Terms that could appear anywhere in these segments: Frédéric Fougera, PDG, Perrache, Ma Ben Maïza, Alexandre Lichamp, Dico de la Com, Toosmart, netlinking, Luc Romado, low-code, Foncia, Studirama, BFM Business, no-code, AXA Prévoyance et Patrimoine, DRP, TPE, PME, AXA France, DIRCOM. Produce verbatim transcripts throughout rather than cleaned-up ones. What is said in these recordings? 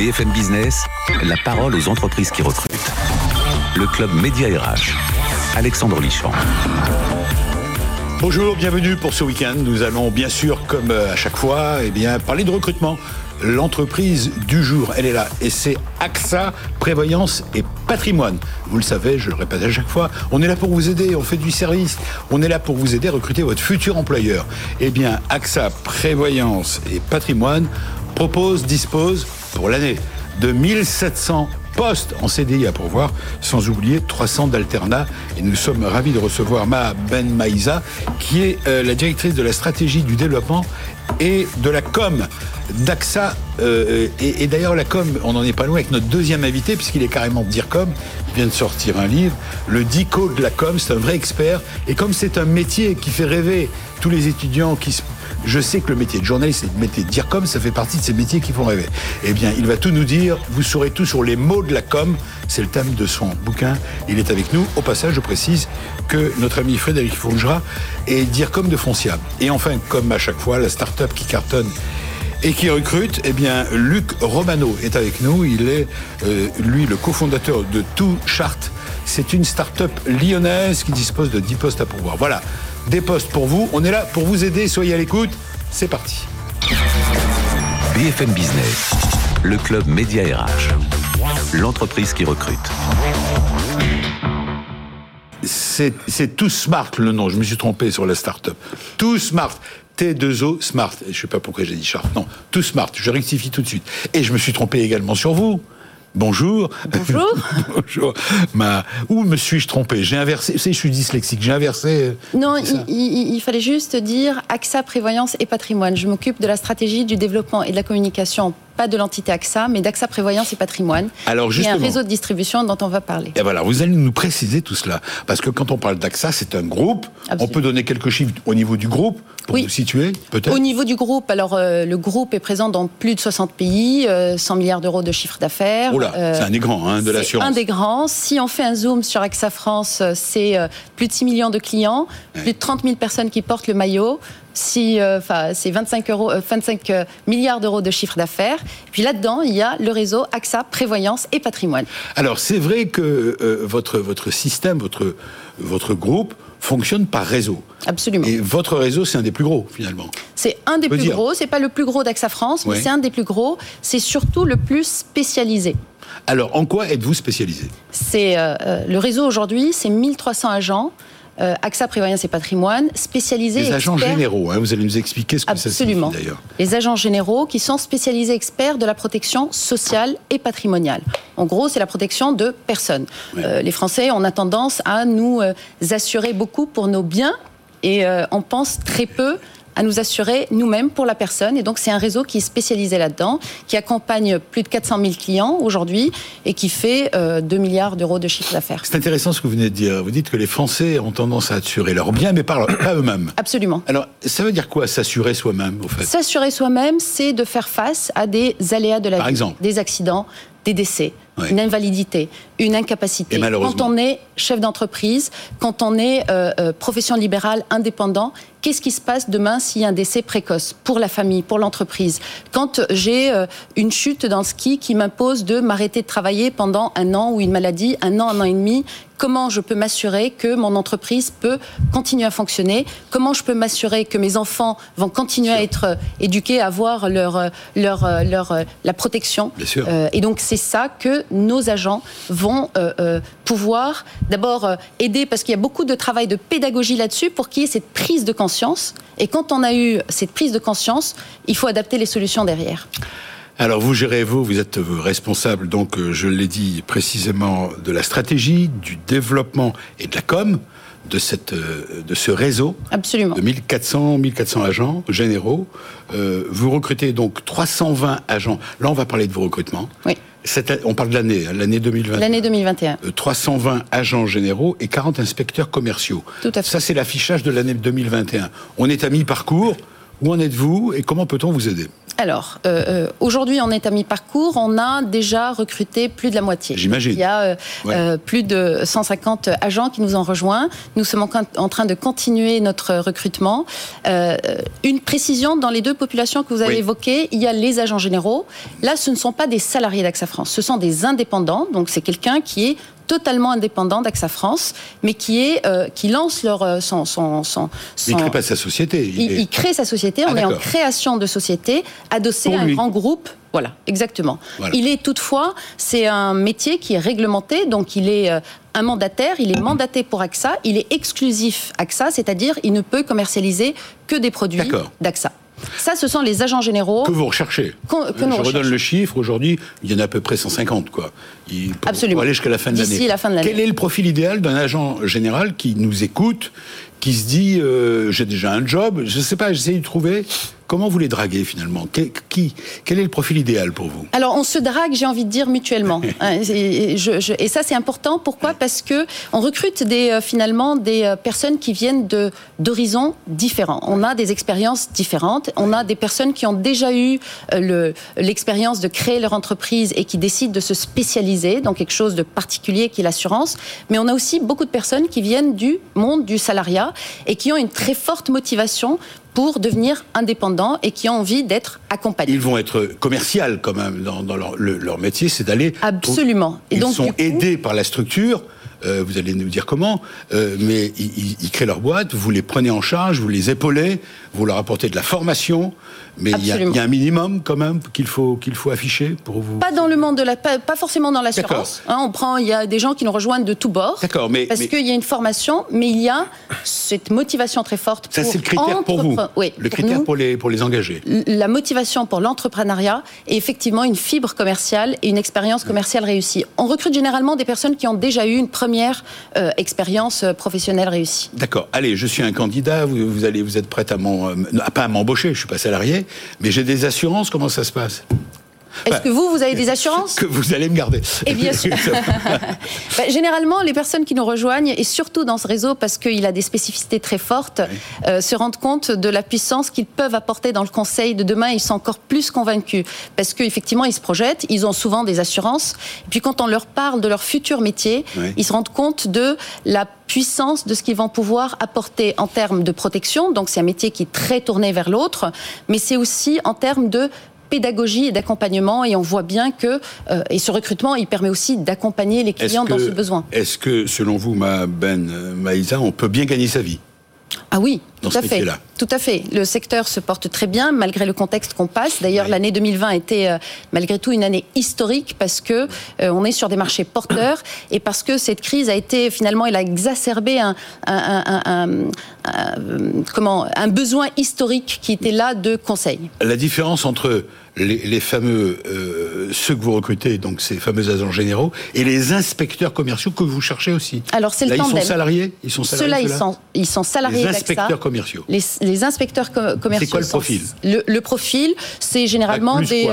B F M Business, la parole aux entreprises qui recrutent. Le club Média R H, Alexandre Lichamp. Bonjour, bienvenue pour ce week-end. Nous allons bien sûr, comme à chaque fois, eh bien, parler de recrutement. L'entreprise du jour, elle est là, et c'est AXA Prévoyance et Patrimoine. Vous le savez, je le répète à chaque fois, on est là pour vous aider, on fait du service, on est là pour vous aider à recruter votre futur employeur. Eh bien, AXA Prévoyance et Patrimoine propose, dispose, pour l'année, de mille sept cents postes en C D I à pourvoir, sans oublier trois cents d'alternats. Et nous sommes ravis de recevoir Ma Ben Maïza, qui est euh, la directrice de la stratégie du développement et de la com d'AXA. Euh, et, et d'ailleurs, la com, on n'en est pas loin avec notre deuxième invité, puisqu'il est carrément DIRCOM. Il vient de sortir un livre, le Dico de la Com. C'est un vrai expert. Et comme c'est un métier qui fait rêver tous les étudiants qui se... Je sais que le métier de journaliste et le métier de DIRCOM, ça fait partie de ces métiers qui font rêver. Eh bien, il va tout nous dire. Vous saurez tout sur les mots de la com. C'est le thème de son bouquin. Il est avec nous. Au passage, je précise que notre ami Frédéric Fougera est DIRCOM de Foncia. Et enfin, comme à chaque fois, la start-up qui cartonne et qui recrute, eh bien, Luc Romado est avec nous. Il est, euh, lui, le cofondateur de Toosmart. C'est une start-up lyonnaise qui dispose de dix postes à pourvoir. Voilà, des postes pour vous. On est là pour vous aider. Soyez à l'écoute. C'est parti. B F M Business, le club Média R H, l'entreprise qui recrute. C'est, c'est Toosmart le nom. Je me suis trompé sur la start-up. Toosmart. T deux O Smart. Je ne sais pas pourquoi j'ai dit Chart. Non, Toosmart. Je rectifie tout de suite. Et je me suis trompé également sur vous. Bonjour. Bonjour. Bonjour. Ma... Où me suis-je trompé ? J'ai inversé. Je suis dyslexique. J'ai inversé. Non, il, il, il fallait juste dire AXA Prévoyance et Patrimoine. Je m'occupe de la stratégie, du développement et de la communication. Pas de l'entité AXA, mais d'AXA Prévoyance et Patrimoine. Alors justement, il y a un réseau de distribution dont on va parler. Et voilà, vous allez nous préciser tout cela. Parce que quand on parle d'AXA, c'est un groupe. Absolument. On peut donner quelques chiffres au niveau du groupe, pour oui. nous situer, peut-être ? Au niveau du groupe, alors euh, le groupe est présent dans plus de soixante pays, euh, cent milliards d'euros de chiffre d'affaires. Oula, euh, c'est un des grands, hein, de l'assurance. C'est un des grands. Si on fait un zoom sur AXA France, c'est euh, plus de six millions de clients, ouais. plus de trente mille personnes qui portent le maillot. Si, euh, c'est vingt-cinq, euros, euh, vingt-cinq euh, milliards d'euros de chiffre d'affaires. Et puis là-dedans, il y a le réseau AXA Prévoyance et Patrimoine. Alors, c'est vrai que euh, votre, votre système, votre, votre groupe fonctionne par réseau. Absolument. Et votre réseau, c'est un des plus gros, finalement. C'est un des plus dire. gros. C'est pas le plus gros d'AXA France, mais ouais. c'est un des plus gros. C'est surtout le plus spécialisé. Alors, en quoi êtes-vous spécialisé ? C'est, euh, le réseau, aujourd'hui, c'est mille trois cents agents. Euh, AXA Prévoyance et Patrimoine, spécialisés... Les agents experts... généraux, hein, vous allez nous expliquer ce que Absolument. ça signifie d'ailleurs. Les agents généraux qui sont spécialisés experts de la protection sociale et patrimoniale. En gros, c'est la protection de personnes. Ouais. Euh, les Français, on a tendance à nous euh, assurer beaucoup pour nos biens et euh, on pense très peu à nous assurer nous-mêmes pour la personne. Et donc, c'est un réseau qui est spécialisé là-dedans, qui accompagne plus de quatre cent mille clients aujourd'hui et qui fait euh, deux milliards d'euros de chiffre d'affaires. C'est intéressant ce que vous venez de dire. Vous dites que les Français ont tendance à assurer leurs biens, mais pas eux-mêmes. Absolument. Alors, ça veut dire quoi, s'assurer soi-même, au fait ? S'assurer soi-même, c'est de faire face à des aléas de la Par vie, exemple. des accidents, des décès, ouais. une invalidité, une incapacité. Quand on est chef d'entreprise, quand on est euh, euh, profession libérale indépendant, qu'est-ce qui se passe demain s'il y a un décès précoce pour la famille, pour l'entreprise ? Quand j'ai euh, une chute dans le ski qui m'impose de m'arrêter de travailler pendant un an ou une maladie, un an, un an et demi, comment je peux m'assurer que mon entreprise peut continuer à fonctionner ? Comment je peux m'assurer que mes enfants vont continuer à être éduqués, à avoir leur, leur, leur, leur, la protection ? Bien sûr. Euh, et donc, c'est ça que nos agents vont euh, euh, pouvoir d'abord euh, aider, parce qu'il y a beaucoup de travail de pédagogie là-dessus pour qu'il y ait cette prise de conscience. Et quand on a eu cette prise de conscience, il faut adapter les solutions derrière. Alors vous gérez, vous, vous êtes responsable, donc je l'ai dit précisément, de la stratégie, du développement et de la com, de, cette, de ce réseau. Absolument. De mille quatre cents agents généraux. Euh, vous recrutez donc trois cent vingt agents. Là, on va parler de vos recrutements. Oui. Cette, on parle de l'année, l'année deux mille vingt et un. L'année deux mille vingt et un. trois cent vingt agents généraux et quarante inspecteurs commerciaux. Tout à fait. Ça, c'est l'affichage de l'année deux mille vingt et un. On est à mi-parcours. Où en êtes-vous et comment peut-on vous aider ? Alors, euh, aujourd'hui, on est à mi-parcours. On a déjà recruté plus de la moitié. J'imagine. Il y a euh, ouais. euh, plus de cent cinquante agents qui nous ont rejoints. Nous sommes en train de continuer notre recrutement. Euh, une précision, dans les deux populations que vous avez oui. évoquées, il y a les agents généraux. Là, ce ne sont pas des salariés d'A X A France. Ce sont des indépendants. Donc, c'est quelqu'un qui est totalement indépendant d'A X A France, mais qui est euh, qui lance leur euh, son son son. Il crée pas sa société. Il, il, est... il crée sa société. Ah, on d'accord. est en création de société, adossé à un grand groupe. Voilà, exactement. Voilà. Il est toutefois, c'est un métier qui est réglementé, donc il est euh, un mandataire, il est mandaté pour A X A, il est exclusif A X A, c'est-à-dire il ne peut commercialiser que des produits d'accord. d'A X A. Ça, ce sont les agents généraux... Que vous recherchez. Que, que nous Je redonne le chiffre. Aujourd'hui, il y en a à peu près cent cinquante, quoi. Il, pour, Absolument. Pour aller jusqu'à la fin de D'ici l'année. la fin de l'année. Quel est le profil idéal d'un agent général qui nous écoute, qui se dit, euh, j'ai déjà un job, je ne sais pas, j'essaie de trouver... Comment vous les draguez finalement ? Quel, qui, quel est le profil idéal pour vous ? Alors on se drague, j'ai envie de dire mutuellement. et, je, je, et ça c'est important. Pourquoi ? Parce que on recrute des, finalement des personnes qui viennent de d'horizons différents. On a des expériences différentes. On a des personnes qui ont déjà eu le, l'expérience de créer leur entreprise et qui décident de se spécialiser dans quelque chose de particulier qui est l'assurance. Mais on a aussi beaucoup de personnes qui viennent du monde du salariat et qui ont une très forte motivation pour devenir indépendants et qui ont envie d'être accompagnés. Ils vont être commerciaux quand même dans, dans leur, le, leur métier, c'est d'aller... Absolument. Ils et donc, sont coup, aidés par la structure, euh, vous allez nous dire comment, euh, mais ils, ils créent leur boîte, vous les prenez en charge, vous les épaulez, vous leur apportez de la formation, mais il y, y a un minimum quand même qu'il faut, qu'il faut afficher pour vous... Pas dans le monde de la... Pas, pas forcément dans l'assurance. Hein, on prend, il y a des gens qui nous rejoignent de tous bords. D'accord, mais... Parce mais... qu'il y a une formation, mais il y a cette motivation très forte pour... Ça, c'est le critère entre... pour vous. Oui, le pour critère nous, pour les pour les engager. La motivation pour l'entrepreneuriat est effectivement une fibre commerciale et une expérience commerciale réussie. On recrute généralement des personnes qui ont déjà eu une première euh, expérience professionnelle réussie. D'accord. Allez, je suis un candidat. Vous, vous allez, vous êtes prête à mon, euh, pas à m'embaucher. Je suis pas salarié, mais j'ai des assurances. Comment ça se passe ? Est-ce bah, que vous, vous avez des assurances ? Que vous allez me garder. Et bien sûr. bah, généralement, les personnes qui nous rejoignent, et surtout dans ce réseau, parce qu'il a des spécificités très fortes, oui. euh, se rendent compte de la puissance qu'ils peuvent apporter dans le conseil de demain. Ils sont encore plus convaincus. Parce qu'effectivement, ils se projettent, ils ont souvent des assurances. Et puis quand on leur parle de leur futur métier, oui. ils se rendent compte de la puissance de ce qu'ils vont pouvoir apporter en termes de protection. Donc c'est un métier qui est très tourné vers l'autre. Mais c'est aussi en termes de... pédagogie et d'accompagnement, et on voit bien que euh, et ce recrutement, il permet aussi d'accompagner les clients que, dans ce besoin. Est-ce que, selon vous, Ma Ben Maïza, on peut bien gagner sa vie ? Ah oui, tout à fait. Tout à fait. Le secteur se porte très bien, malgré le contexte qu'on passe. D'ailleurs, oui. l'année deux mille vingt était, euh, malgré tout, une année historique, parce que euh, on est sur des marchés porteurs, et parce que cette crise a été, finalement, elle a exacerbé un, un, un, un, un, comment, un besoin historique qui était là de conseil. La différence entre les, les fameux, euh, ceux que vous recrutez, donc ces fameux agents généraux, et les inspecteurs commerciaux que vous cherchez aussi. Alors, c'est le tandem. Là, ils sont salariés ? Ils sont salariés, ceux-là, ils sont, ils sont salariés d'A X A. Les inspecteurs commerciaux. Les, les inspecteurs com- commerciaux. C'est quoi le profil ? le, le profil, c'est généralement bac des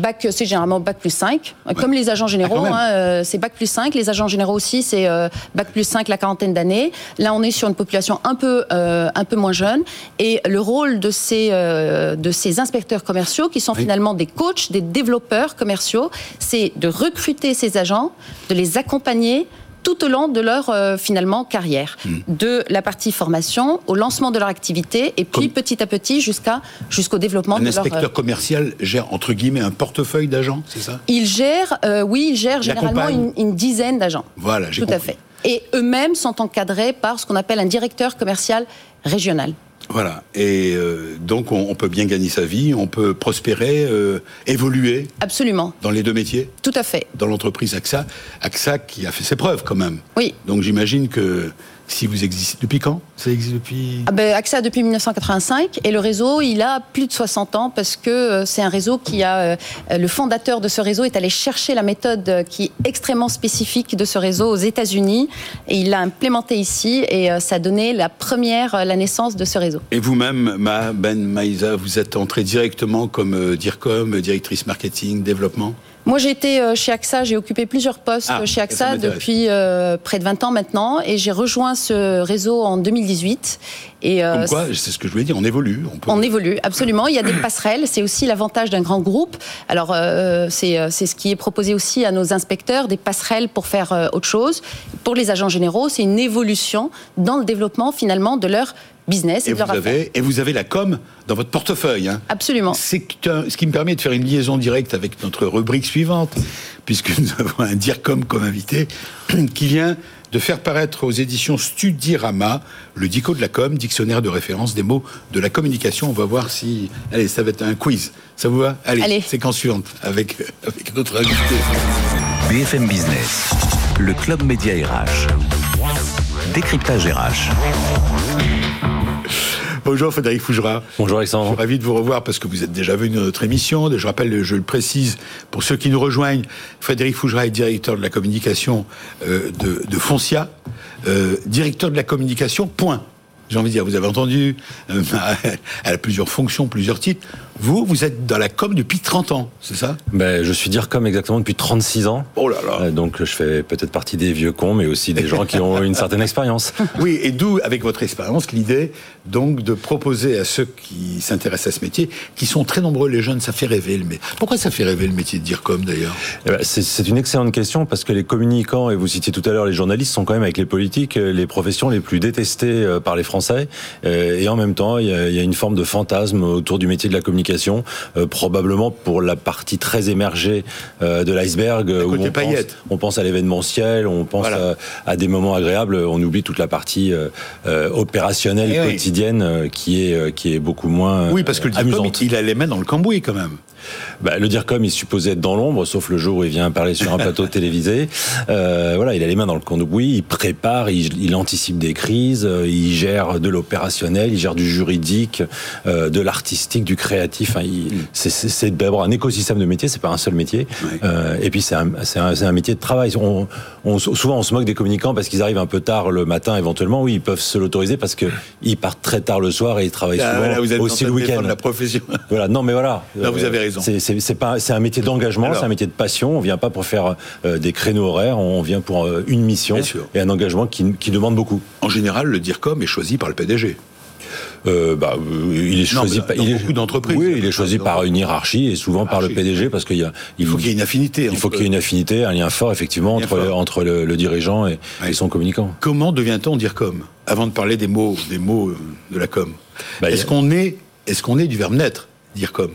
bac, c'est généralement bac plus cinq, ouais. comme les agents généraux. Ah, hein, euh, c'est bac plus cinq. Les agents généraux aussi, c'est euh, bac plus cinq, la quarantaine d'années. Là, on est sur une population un peu, euh, un peu moins jeune. Et le rôle de ces, euh, de ces inspecteurs commerciaux, qui sont oui. finalement des coachs, des développeurs commerciaux, c'est de recruter ces agents, de les accompagner tout au long de leur euh, finalement carrière, mmh. de la partie formation au lancement de leur activité, et puis Com- petit à petit jusqu'à jusqu'au développement un de leur. Un inspecteur commercial gère entre guillemets un portefeuille d'agents, c'est ça ? Il gère, euh, oui, il gère généralement une, une dizaine d'agents. Voilà, j'ai tout compris. Tout à fait. Et eux-mêmes sont encadrés par ce qu'on appelle un directeur commercial régional. Voilà, et euh, donc on, on peut bien gagner sa vie, on peut prospérer, euh, évoluer. Absolument. Dans les deux métiers. Tout à fait. Dans l'entreprise A X A, A X A qui a fait ses preuves quand même. Oui. Donc j'imagine que si vous existez depuis quand ? Ça existe depuis... Ah ben, A X A depuis dix-neuf cent quatre-vingt-cinq, et le réseau il a plus de soixante ans, parce que c'est un réseau qui a... Le fondateur de ce réseau est allé chercher la méthode qui est extrêmement spécifique de ce réseau aux États-Unis, et il l'a implémentée ici, et ça a donné la première, la naissance de ce réseau. Et vous-même, Ma Ben Maïza, vous êtes entrée directement comme DIRCOM, directrice marketing, développement ? Moi, j'ai été chez A X A, j'ai occupé plusieurs postes ah, chez A X A depuis euh, près de vingt ans maintenant, et j'ai rejoint ce réseau en deux mille dix-huit. Et euh, Comme quoi, c'est ce que je voulais dire, on évolue. On, peut... on évolue, absolument. Il y a des passerelles, c'est aussi l'avantage d'un grand groupe. Alors, euh, c'est, c'est ce qui est proposé aussi à nos inspecteurs, des passerelles pour faire euh, autre chose. Pour les agents généraux, c'est une évolution dans le développement, finalement, de leur business et, et de leur affaire. Et vous avez la com dans votre portefeuille. Hein. Absolument. C'est un, ce qui me permet de faire une liaison directe avec notre rubrique suivante, puisque nous avons un DIRCOM comme invité, qui vient de faire paraître aux éditions Studirama le Dico de la Com, dictionnaire de référence des mots de la communication. On va voir si... Allez, ça va être un quiz. Ça vous va ? Allez, Allez, séquence suivante avec, avec notre invité. B F M Business, le club média R H. Décryptage R H. Bonjour Frédéric Fougera. Bonjour Alexandre. Je suis ravi de vous revoir parce que vous êtes déjà venu dans notre émission. Je rappelle, je le précise, pour ceux qui nous rejoignent, Frédéric Fougera est directeur de la communication euh, de, de Foncia. Euh, directeur de la communication, point. J'ai envie de dire, vous avez entendu, euh, elle a plusieurs fonctions, plusieurs titres. Vous, vous êtes dans la com depuis trente ans, c'est ça ? Ben, je suis DIRCOM exactement depuis trente-six ans. Oh là là. Donc je fais peut-être partie des vieux cons, mais aussi des gens qui ont une certaine expérience. Oui, et d'où, avec votre expérience, l'idée donc de proposer à ceux qui s'intéressent à ce métier, qui sont très nombreux, les jeunes, ça fait rêver le métier. Pourquoi ça fait rêver le métier de DIRCOM d'ailleurs ? Ben, c'est, c'est une excellente question parce que les communicants, et vous citiez tout à l'heure les journalistes, sont quand même avec les politiques les professions les plus détestées par les Français. Et en même temps, il y a, il y a une forme de fantasme autour du métier de la communication. Euh, probablement pour la partie très émergée euh, de l'iceberg euh, où on pense, on pense à l'événementiel, on pense voilà. à, à des moments agréables, on oublie toute la partie euh, opérationnelle et quotidienne oui. qui, est, qui est beaucoup moins oui, parce que euh, le DIRCOM, amusante. Il a les mains dans le cambouis quand même. Bah, le DIRCOM, il supposait être dans l'ombre, sauf le jour où il vient parler sur un plateau télévisé. Euh, voilà, il a les mains dans le cambouis, il prépare, il, il anticipe des crises, il gère de l'opérationnel, il gère du juridique, euh, de l'artistique, du créatif. Hein, il, c'est, c'est, c'est d'abord un écosystème de métiers, c'est pas un seul métier. Oui. Euh, et puis c'est un, c'est, un, c'est un métier de travail. On, on, souvent, on se moque des communicants parce qu'ils arrivent un peu tard le matin, éventuellement. Oui, ils peuvent se l'autoriser parce que ils partent très tard le soir et ils travaillent ah, souvent voilà, vous êtes aussi le week-end. La profession. Voilà. Non, mais voilà. Non, euh, vous avez raison. C'est, c'est, c'est, pas, c'est un métier d'engagement, alors, c'est un métier de passion. On ne vient pas pour faire euh, des créneaux horaires, on vient pour euh, une mission et un engagement qui, qui demande beaucoup. En général, le DIRCOM est choisi par le P D G. Euh, bah, il est choisi non, par, il est, beaucoup d'entreprises. Oui, il est choisi par une hiérarchie et souvent hiérarchie. Par le P D G parce qu'il y a, il, il faut qu'il y ait une affinité. Il faut qu'il y ait une affinité, un lien fort effectivement entre, fort. Le, entre le, le dirigeant et, ouais. et son communicant. Comment devient-on DIRCOM ? Avant de parler des mots, des mots de la com, bah, est-ce, a... qu'on est, est-ce qu'on est du verbe naître, DIRCOM ?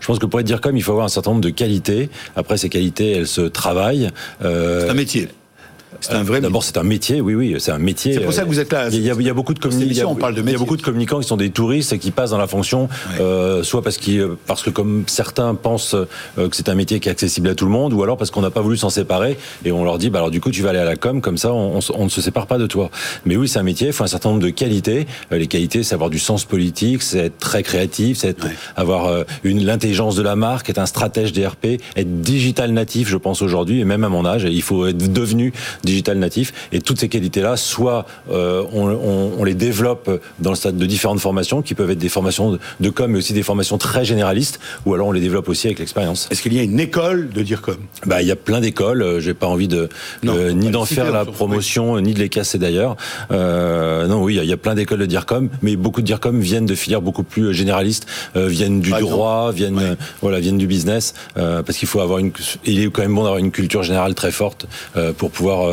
Je pense que pour être DIRCOM, il faut avoir un certain nombre de qualités. Après, ces qualités, elles se travaillent. Euh... C'est un métier. C'est un vrai D'abord, métier. c'est un métier, oui, oui, c'est un métier. C'est pour ça que vous êtes là. Il y a, il y a beaucoup de communicants. Il y a, on parle de métier. Il y a beaucoup de communicants qui sont des touristes et qui passent dans la fonction, oui. euh, soit parce, qu'ils, parce que comme certains pensent que c'est un métier qui est accessible à tout le monde, ou alors parce qu'on n'a pas voulu s'en séparer et on leur dit, bah alors du coup, tu vas aller à la com, comme ça, on, on, on ne se sépare pas de toi. Mais oui, c'est un métier. Il faut un certain nombre de qualités. Les qualités, c'est avoir du sens politique, c'est être très créatif, c'est être, oui. avoir une l'intelligence de la marque, être un stratège D R P, être digital natif, je pense aujourd'hui, et même à mon âge, il faut être devenu digital natif, et toutes ces qualités-là, soit euh, on, on, on les développe dans le stade de différentes formations, qui peuvent être des formations de, de com, mais aussi des formations très généralistes, ou alors on les développe aussi avec l'expérience. Est-ce qu'il y a une école de DIRCOM ? Bah, il y a plein d'écoles, j'ai pas envie de non, euh, ni d'en faire la promotion, oui. ni de les casser d'ailleurs. Euh, non, oui, il y, y a plein d'écoles de DIRCOM, mais beaucoup de DIRCOM viennent de filières beaucoup plus généralistes, euh, viennent du Par droit, viennent, ouais. euh, voilà, viennent du business, euh, parce qu'il faut avoir une, il est quand même bon d'avoir une culture générale très forte euh, pour pouvoir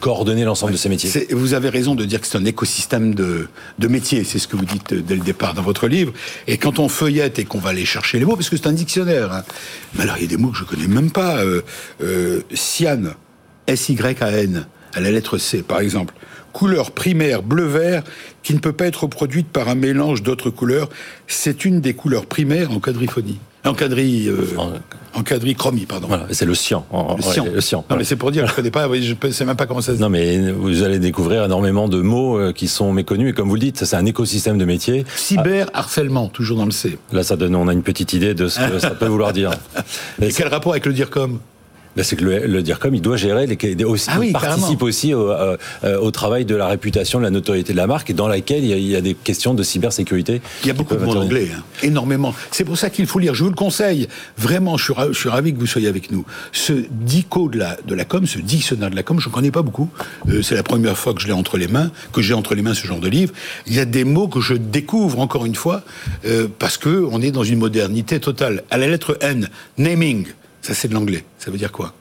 coordonner l'ensemble ouais, de ces métiers. C'est, vous avez raison de dire que c'est un écosystème de, de métiers, c'est ce que vous dites dès le départ dans votre livre, et quand on feuillette et qu'on va aller chercher les mots, parce que c'est un dictionnaire, hein. Mais alors il y a des mots que je ne connais même pas, euh, euh, cyan, S Y A N, à la lettre C par exemple, couleur primaire bleu-vert qui ne peut pas être reproduite par un mélange d'autres couleurs, c'est une des couleurs primaires en quadriphonie. En quadri, euh, en quadrichromie, pardon. Voilà, c'est le cyan. En, le cyan. Ouais, le cyan. Non, voilà. Mais c'est pour dire, je ne connais pas, je ne sais même pas comment ça se dit. Non, mais vous allez découvrir énormément de mots qui sont méconnus, et comme vous le dites, c'est un écosystème de métiers. Cyberharcèlement, toujours dans le C. Là, ça donne, on a une petite idée de ce que ça peut vouloir dire. Et, et quel rapport avec le DIRCOM ? ben c'est que le, le DIRCOM, il doit gérer, les, aussi, ah oui, il participe carrément. aussi au, euh, au travail de la réputation, de la notoriété de la marque, et dans laquelle il y a, il y a des questions de cybersécurité. Il y a beaucoup de mots anglais, hein, énormément. C'est pour ça qu'il faut lire, je vous le conseille, vraiment, je suis, je suis ravi que vous soyez avec nous. Ce Dico de la, de la com, ce dictionnaire de la com, je ne connais pas beaucoup, euh, c'est la première fois que je l'ai entre les mains, que j'ai entre les mains ce genre de livre. Il y a des mots que je découvre, encore une fois, euh, parce qu'on est dans une modernité totale. À la lettre N, naming. Ça, c'est de l'anglais. Ça veut dire quoi ?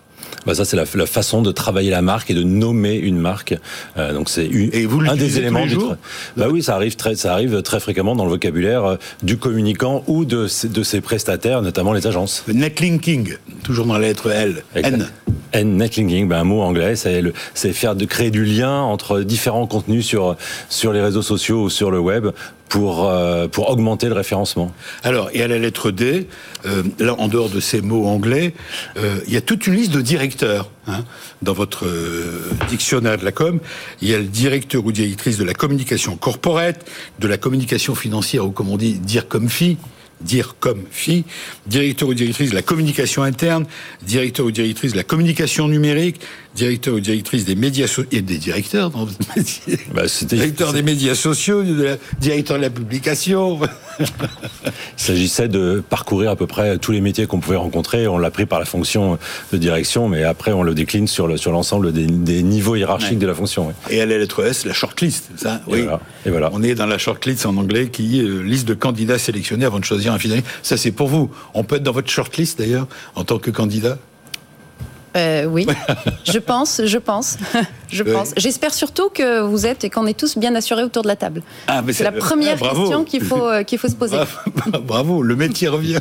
Bah ça, c'est la, la façon de travailler la marque et de nommer une marque. Euh, donc c'est une, et vous un des éléments. Du tra- bah oui, ça arrive très, ça arrive très fréquemment dans le vocabulaire euh, du communicant ou de de ses prestataires, notamment les agences. Le netlinking, toujours dans la lettre L. Exact. N. N. Netlinking, bah un mot anglais, c'est le, c'est faire de créer du lien entre différents contenus sur sur les réseaux sociaux ou sur le web. Pour, euh, pour augmenter le référencement. Alors, et à la lettre D, euh, là, en dehors de ces mots anglais, euh, il y a toute une liste de directeurs. Hein. Dans votre euh, dictionnaire de la com, il y a le directeur ou directrice de la communication corporate, de la communication financière, ou comme on dit, dire comme fille. Dire comme fille, directeur ou directrice de la communication interne, directeur ou directrice de la communication numérique, directeur ou directrice des médias so- et des directeurs, non bah, directeur des médias sociaux, de la... directeur de la publication. Il s'agissait de parcourir à peu près tous les métiers qu'on pouvait rencontrer. On l'a pris par la fonction de direction, mais après on le décline sur le sur l'ensemble des, des niveaux hiérarchiques ouais. de la fonction. Ouais. Et à la lettre S, la shortlist, ça. Et oui. Voilà. Et voilà. On est dans la shortlist en anglais, qui est liste de candidats sélectionnés avant de choisir. Ça, c'est pour vous. On peut être dans votre shortlist, d'ailleurs, en tant que candidat ? Euh, oui, je pense, je pense, je pense. Oui. J'espère surtout que vous êtes et qu'on est tous bien assurés autour de la table. Ah, mais c'est, c'est la première ah, question qu'il faut, euh, qu'il faut se poser. Bravo, le métier revient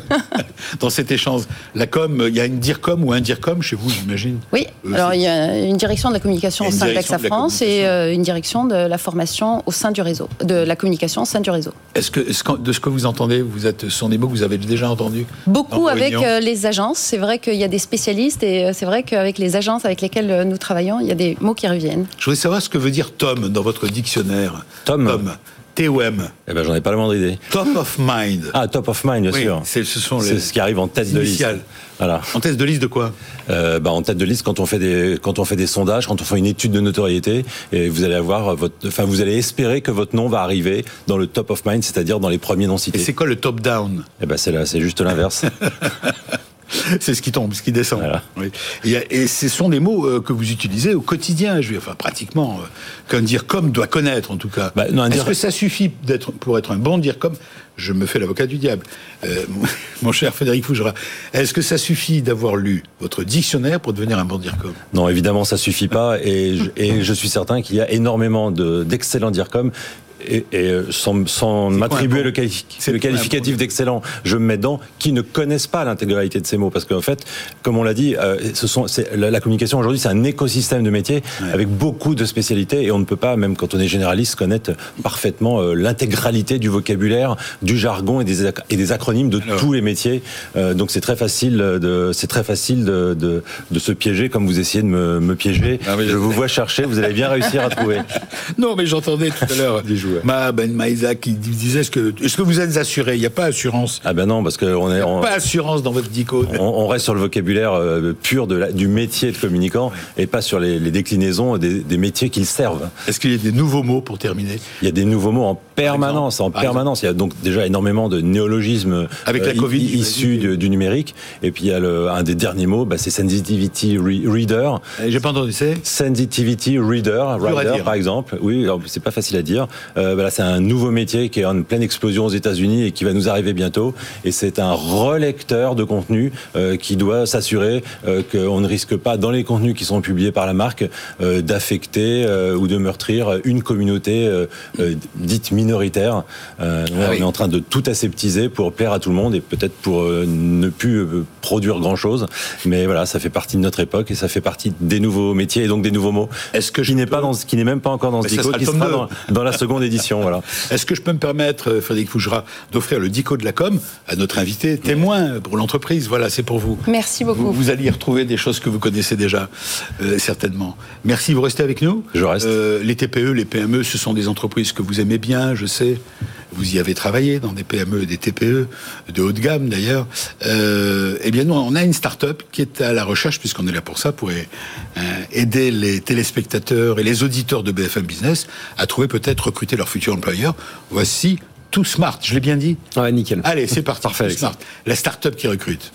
dans cet échange. La com, il y a une DIRCOM ou un DIRCOM chez vous, j'imagine ? Oui, euh, alors c'est... il y a une direction de la communication au sein de l'A X A France et euh, une direction de la formation au sein du réseau, de la communication au sein du réseau. Est-ce que, est-ce que de ce que vous entendez, vous êtes, ce sont des mots que vous avez déjà entendus ? Beaucoup avec euh, les agences, c'est vrai qu'il y a des spécialistes et euh, c'est vrai qu'avec les agences avec lesquelles nous travaillons, il y a des mots qui reviennent. Je voulais savoir ce que veut dire Tom dans votre dictionnaire. Tom, Tom. T O M. Eh ben, j'en ai pas la moindre idée. Top of mind. Ah, top of mind, bien oui, sûr. C'est, ce sont les c'est ce qui arrive en tête initiales. De liste. Voilà. En tête de liste de quoi ? euh, bah, En tête de liste, quand on fait des, quand on fait des sondages, quand on fait une étude de notoriété, et vous allez avoir votre, enfin, vous allez espérer que votre nom va arriver dans le top of mind, c'est-à-dire dans les premiers noms cités. Et c'est quoi le top down ? Eh ben, c'est là, c'est juste l'inverse. C'est ce qui tombe, ce qui descend. Voilà. Oui. Et, et ce sont des mots euh, que vous utilisez au quotidien, je veux dire, enfin pratiquement. Euh, qu'un DIRCOM doit connaître, en tout cas. Bah, non, Est-ce dire... que ça suffit d'être, pour être un bon DIRCOM ? Je me fais l'avocat du diable. Euh, mon cher Frédéric Fougera, est-ce que ça suffit d'avoir lu votre dictionnaire pour devenir un bon DIRCOM ? Non, évidemment, ça suffit pas. Et je, et je suis certain qu'il y a énormément de, d'excellents DIRCOM. Et, et sans, sans m'attribuer le, quali- le qualificatif d'excellent, je me mets dedans, qui ne connaissent pas l'intégralité de ces mots. Parce qu'en fait, comme on l'a dit, euh, ce sont, c'est, la, la communication aujourd'hui, c'est un écosystème de métiers ouais. avec beaucoup de spécialités. Et on ne peut pas, même quand on est généraliste, connaître parfaitement euh, l'intégralité du vocabulaire, du jargon et des, ac- et des acronymes de Alors. tous les métiers. Euh, donc c'est très facile, de, c'est très facile de, de, de se piéger, comme vous essayez de me, me piéger. Ah, je vous vois chercher, vous allez bien réussir à trouver. Non, mais j'entendais tout à l'heure des joueurs. Ma Ben Maïza qui disait est-ce que, est-ce que vous êtes assuré ? Il n'y a pas assurance. Ah ben non, parce qu'on est. Il n'y a on, pas assurance dans votre dico. On, on reste sur le vocabulaire pur de la, du métier de communicant et pas sur les, les déclinaisons des, des métiers qu'ils servent. Est-ce qu'il y a des nouveaux mots pour terminer ? Il y a des nouveaux mots en permanence. En permanence. Il y a donc déjà énormément de néologismes avec la COVID, i- issus du, du numérique. Et puis il y a le, un des derniers mots, bah c'est sensitivity re- reader. Et j'ai pas entendu, c'est sensitivity reader, rider, par exemple. Oui, alors, c'est pas facile à dire. Euh, voilà, c'est un nouveau métier qui est en pleine explosion aux États-Unis et qui va nous arriver bientôt. Et c'est un relecteur de contenu euh, qui doit s'assurer euh, qu'on ne risque pas, dans les contenus qui sont publiés par la marque, euh, d'affecter euh, ou de meurtrir une communauté euh, euh, dite minoritaire. Euh, ah oui. On est en train de tout aseptiser pour plaire à tout le monde et peut-être pour euh, ne plus euh, produire grand-chose. Mais voilà, ça fait partie de notre époque et ça fait partie des nouveaux métiers et donc des nouveaux mots. Est-ce que je qui, peux... n'est pas dans, qui n'est même pas encore dans ce dico, sera qui sera dans, dans la seconde édition, voilà. Est-ce que je peux me permettre, Frédéric Fougera, d'offrir le dico de la com à notre invité, témoin pour l'entreprise ? Voilà, c'est pour vous. Merci beaucoup. Vous, vous allez y retrouver des choses que vous connaissez déjà, euh, certainement. Merci, vous restez avec nous. Je reste. Euh, les T P E, les P M E, ce sont des entreprises que vous aimez bien, je sais. vous y avez travaillé dans des P M E, des T P E, de haut de gamme d'ailleurs, euh, eh bien nous on a une start-up qui est à la recherche, puisqu'on est là pour ça, pour aider les téléspectateurs et les auditeurs de B F M Business à trouver peut-être, recruter leur futur employeur. Voici Toosmart, je l'ai bien dit ? Ouais, nickel. Allez, c'est parti. Parfait, Toosmart, la start-up qui recrute.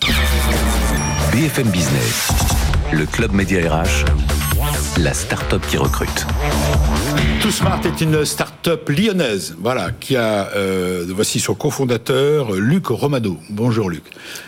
B F M Business, le club média R H, la start-up qui recrute. Toosmart est une start-up lyonnaise, voilà, qui a, euh, voici son cofondateur, Luc Romado. Bonjour Luc.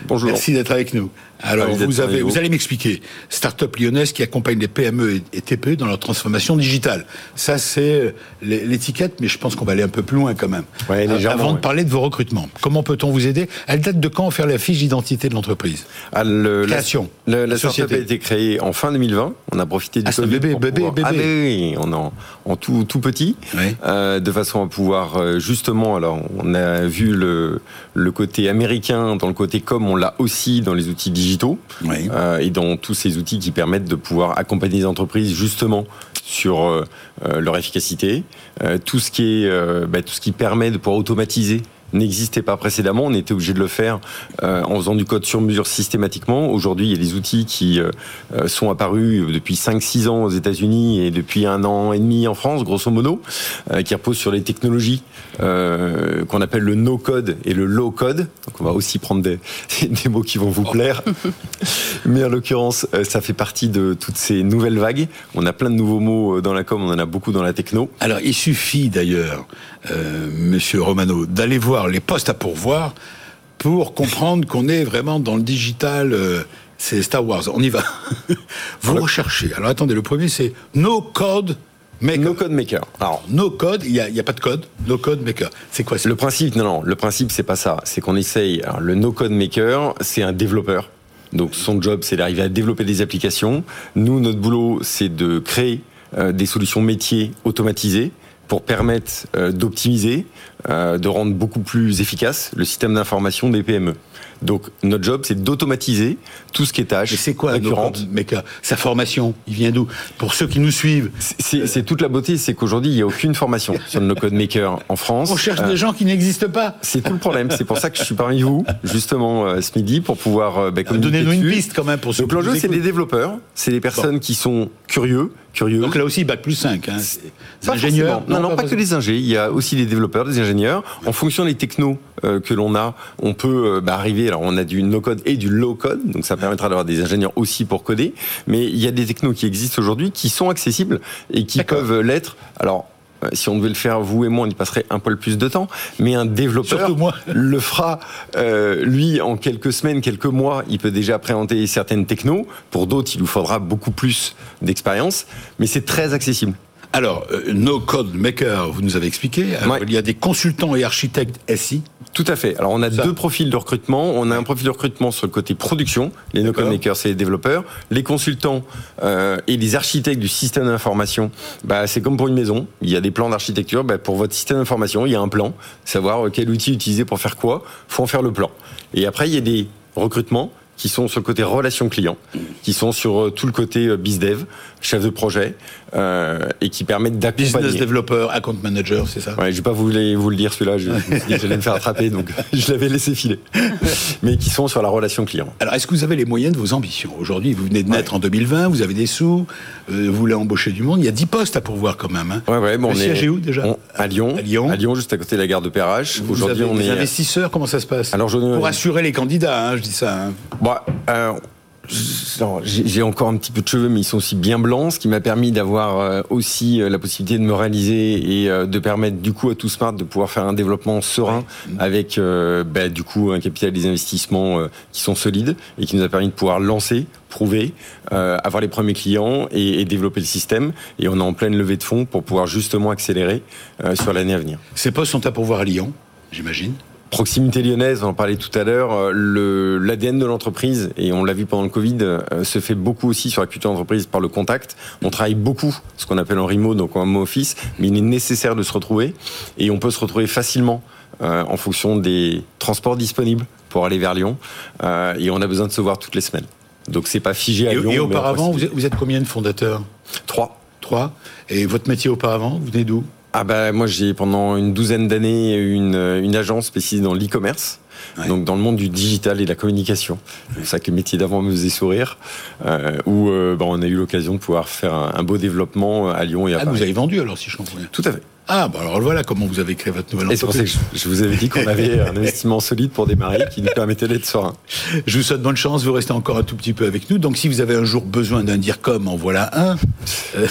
Bonjour. Merci d'être avec nous. Alors, ah, vous, vous, avez, vous allez m'expliquer. Start-up lyonnaise qui accompagne les P M E et T P E dans leur transformation digitale. Ça, c'est l'étiquette, mais je pense qu'on va aller un peu plus loin quand même. Ouais, légèrement, Avant ouais. de parler de vos recrutements, comment peut-on vous aider ? Elle date de quand faire la fiche d'identité de l'entreprise ? ah, le, Création. La, la start-up a été créée en fin deux mille vingt. On a profité du ah, Covid. Bébé, bébé, pouvoir... bébé. Ah, bébé. On est en, en tout, tout petit. Oui. Euh, de façon à pouvoir, justement, alors, on a vu le, le côté américain dans le côté com, on l'a aussi dans les outils digitaux. Oui. Euh, et dans tous ces outils qui permettent de pouvoir accompagner les entreprises justement sur euh, leur efficacité, euh, tout ce qui est euh, bah, tout ce qui permet de pouvoir automatiser n'existait pas précédemment. On était obligé de le faire euh, en faisant du code sur mesure systématiquement. Aujourd'hui, il y a des outils qui euh, sont apparus depuis cinq six ans aux États-Unis et depuis un an et demi en France, grosso modo, euh, qui reposent sur les technologies euh, qu'on appelle le no-code et le low-code. Donc, on va aussi prendre des, des mots qui vont vous plaire. Mais en l'occurrence, ça fait partie de toutes ces nouvelles vagues. On a plein de nouveaux mots dans la com, on en a beaucoup dans la techno. Alors, il suffit d'ailleurs, euh, Monsieur Romano, d'aller voir les postes à pourvoir pour comprendre qu'on est vraiment dans le digital. Euh, c'est Star Wars, on y va. Vous alors, recherchez. Alors attendez, le premier c'est No Code Maker. No Code Maker. Alors No Code, il n'y a, a pas de code. No Code Maker. C'est quoi ça ? Le principe, non, non, le principe c'est pas ça. C'est qu'on essaye. Alors, le No Code Maker, c'est un développeur. Donc son job c'est d'arriver à développer des applications. Nous, notre boulot c'est de créer euh, des solutions métiers automatisées pour permettre euh, d'optimiser, euh, de rendre beaucoup plus efficace le système d'information des P M E. Donc notre job, c'est d'automatiser tout ce qui est tâche. Mais c'est quoi récurrente, mais sa formation, il vient d'où ? Pour ceux qui nous suivent, c'est, c'est toute la beauté, c'est qu'aujourd'hui il n'y a aucune formation sur le no-code maker en France. On cherche euh, des gens qui n'existent pas. C'est tout le problème. C'est pour ça que je suis parmi vous justement euh, ce midi pour pouvoir euh, bah, communiquer. Donnez-nous dessus. Une piste quand même pour ceux. Donc l'enjeu, c'est des développeurs, c'est des personnes bon. qui sont curieux, curieux. Donc là aussi bac plus cinq, hein. Des ingénieurs. Non, non, non, pas, pas que les ingés. Il y a aussi des développeurs, des ingénieurs. Oui. En fonction des technos euh, que l'on a, on peut euh, bah, arriver. Alors, on a du no-code et du low-code, donc ça permettra d'avoir des ingénieurs aussi pour coder. Mais il y a des technos qui existent aujourd'hui, qui sont accessibles et qui D'accord. peuvent l'être. Alors, si on devait le faire, vous et moi, on y passerait un poil plus de temps. Mais un développeur le fera, euh, lui, en quelques semaines, quelques mois. Il peut déjà appréhender certaines technos. Pour d'autres, il nous faudra beaucoup plus d'expérience. Mais c'est très accessible. Alors, euh, No Code Maker, vous nous avez expliqué. Alors, ouais. Il y a des consultants et architectes S I. Tout à fait. Alors, on a Ça. deux profils de recrutement. On a un profil de recrutement sur le côté production. Les No Code Makers, c'est les développeurs. Les consultants euh, et les architectes du système d'information, bah, c'est comme pour une maison. Il y a des plans d'architecture. Bah, pour votre système d'information, il y a un plan. Savoir quel outil utiliser pour faire quoi. Il faut en faire le plan. Et après, il y a des recrutements qui sont sur le côté relation client, qui sont sur tout le côté bizdev, chef de projet, euh, et qui permettent d'accompagner. Business developer, account manager, c'est ça ? Ouais, je vais pas vous le, vous le dire celui-là, je, je, j'allais me faire attraper, donc je l'avais laissé filer. Mais qui sont sur la relation client. Alors, est-ce que vous avez les moyens de vos ambitions ? Aujourd'hui, vous venez de naître ouais. en deux mille vingt, vous avez des sous, euh, vous voulez embaucher du monde, il y a dix postes à pourvoir quand même. Hein. Ouais, ouais, bon, Le on siège est où déjà ? on, à, Lyon, à Lyon, à Lyon, juste à côté de la gare de Perrache. Vous Aujourd'hui, avez on des est... investisseurs, comment ça se passe ? Alors, je... Pour assurer les candidats, hein, je dis ça. Hein. Bon, Euh, j'ai encore un petit peu de cheveux, mais ils sont aussi bien blancs, ce qui m'a permis d'avoir aussi la possibilité de me réaliser et de permettre du coup à Toosmart de pouvoir faire un développement serein avec euh, bah, du coup un capital des investissements qui sont solides et qui nous a permis de pouvoir lancer, prouver, euh, avoir les premiers clients et, et développer le système. Et on est en pleine levée de fonds pour pouvoir justement accélérer euh, sur l'année à venir. Ces postes sont à pourvoir à Lyon, j'imagine ? Proximité lyonnaise, on en parlait tout à l'heure, le, l'A D N de l'entreprise, et on l'a vu pendant le Covid, euh, se fait beaucoup aussi sur la culture d'entreprise par le contact. On travaille beaucoup, ce qu'on appelle en remote, donc en home office, mais il est nécessaire de se retrouver, et on peut se retrouver facilement euh, en fonction des transports disponibles pour aller vers Lyon, euh, et on a besoin de se voir toutes les semaines. Donc c'est pas figé à et, Lyon. Et auparavant, vous êtes combien de fondateurs ? Trois. Trois. Et votre métier auparavant, vous venez d'où ? Ah bah, moi, j'ai pendant une douzaine d'années une, une agence spécialisée dans l'e-commerce. Ouais. Donc dans le monde du digital et de la communication, ouais. C'est ça que le métier d'avant me faisait sourire, euh, où euh, bah, on a eu l'occasion de pouvoir faire un, un beau développement à Lyon et à ah, Paris. Vous avez vendu alors, si je comprends bien. Tout à fait. Ah, bah alors voilà comment vous avez créé votre nouvelle entreprise. Et c'est pour ça que je, je vous avais dit qu'on avait un investissement solide pour démarrer qui nous permettait d'être serein. Je vous souhaite bonne chance, vous restez encore un tout petit peu avec nous. Donc si vous avez un jour besoin d'un DIRCOM, en voilà un. Euh,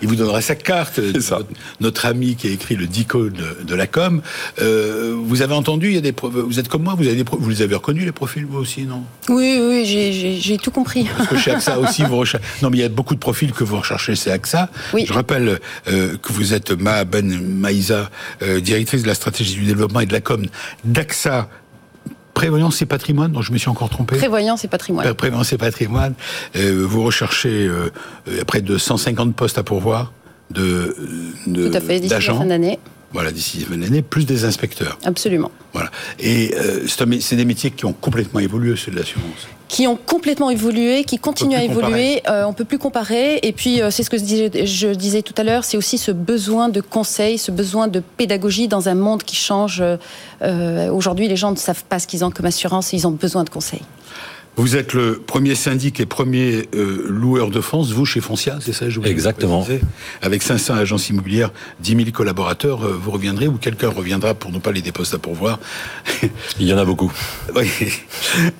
il vous donnera sa carte. Notre, notre ami qui a écrit le Dico de, de la Com. Euh, vous avez entendu, il y a des vous êtes comme moi, vous, avez des, vous les avez reconnus les profils, vous aussi, non ? Oui, oui, j'ai, j'ai, j'ai tout compris. Parce que chez AXA aussi, vous recherchez... Non, mais il y a beaucoup de profils que vous recherchez chez AXA. Oui. Je rappelle euh, que vous êtes Ma Ben Maïza, euh, directrice de la stratégie du développement et de la com d'AXA Prévoyance et Patrimoine, dont je me suis encore trompé. Prévoyance et Patrimoine. Prévoyance et Patrimoine. Euh, vous recherchez euh, près de cent cinquante postes à pourvoir de, de, tout à fait, d'ici la fin d'année. Voilà, d'ici l'année, plus des inspecteurs. Absolument. Voilà. Et euh, c'est des métiers qui ont complètement évolué, ceux de l'assurance. Qui ont complètement évolué, qui continuent à évoluer. Euh, on ne peut plus comparer. Et puis, euh, c'est ce que je disais, je disais tout à l'heure, c'est aussi ce besoin de conseil, ce besoin de pédagogie dans un monde qui change. Euh, aujourd'hui, les gens ne savent pas ce qu'ils ont comme assurance et ils ont besoin de conseils. Vous êtes le premier syndic et premier euh, loueur de France, vous, chez Foncia, c'est ça je vous Exactement. Avec cinq cents agences immobilières, dix mille collaborateurs, euh, vous reviendrez ou quelqu'un reviendra pour nous parler des postes à pourvoir. Il y en a beaucoup. Oui.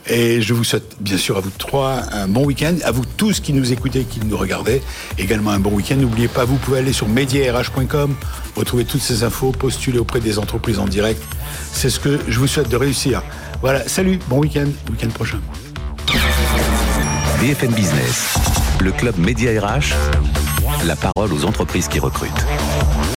Et je vous souhaite, bien sûr, à vous trois, un bon week-end. À vous tous qui nous écoutez, qui nous regardez, également un bon week-end. N'oubliez pas, vous pouvez aller sur media r h point com, retrouver toutes ces infos, postuler auprès des entreprises en direct. C'est ce que je vous souhaite de réussir. Voilà, salut, bon week-end, week-end prochain. B F M Business, le club Média R H, la parole aux entreprises qui recrutent.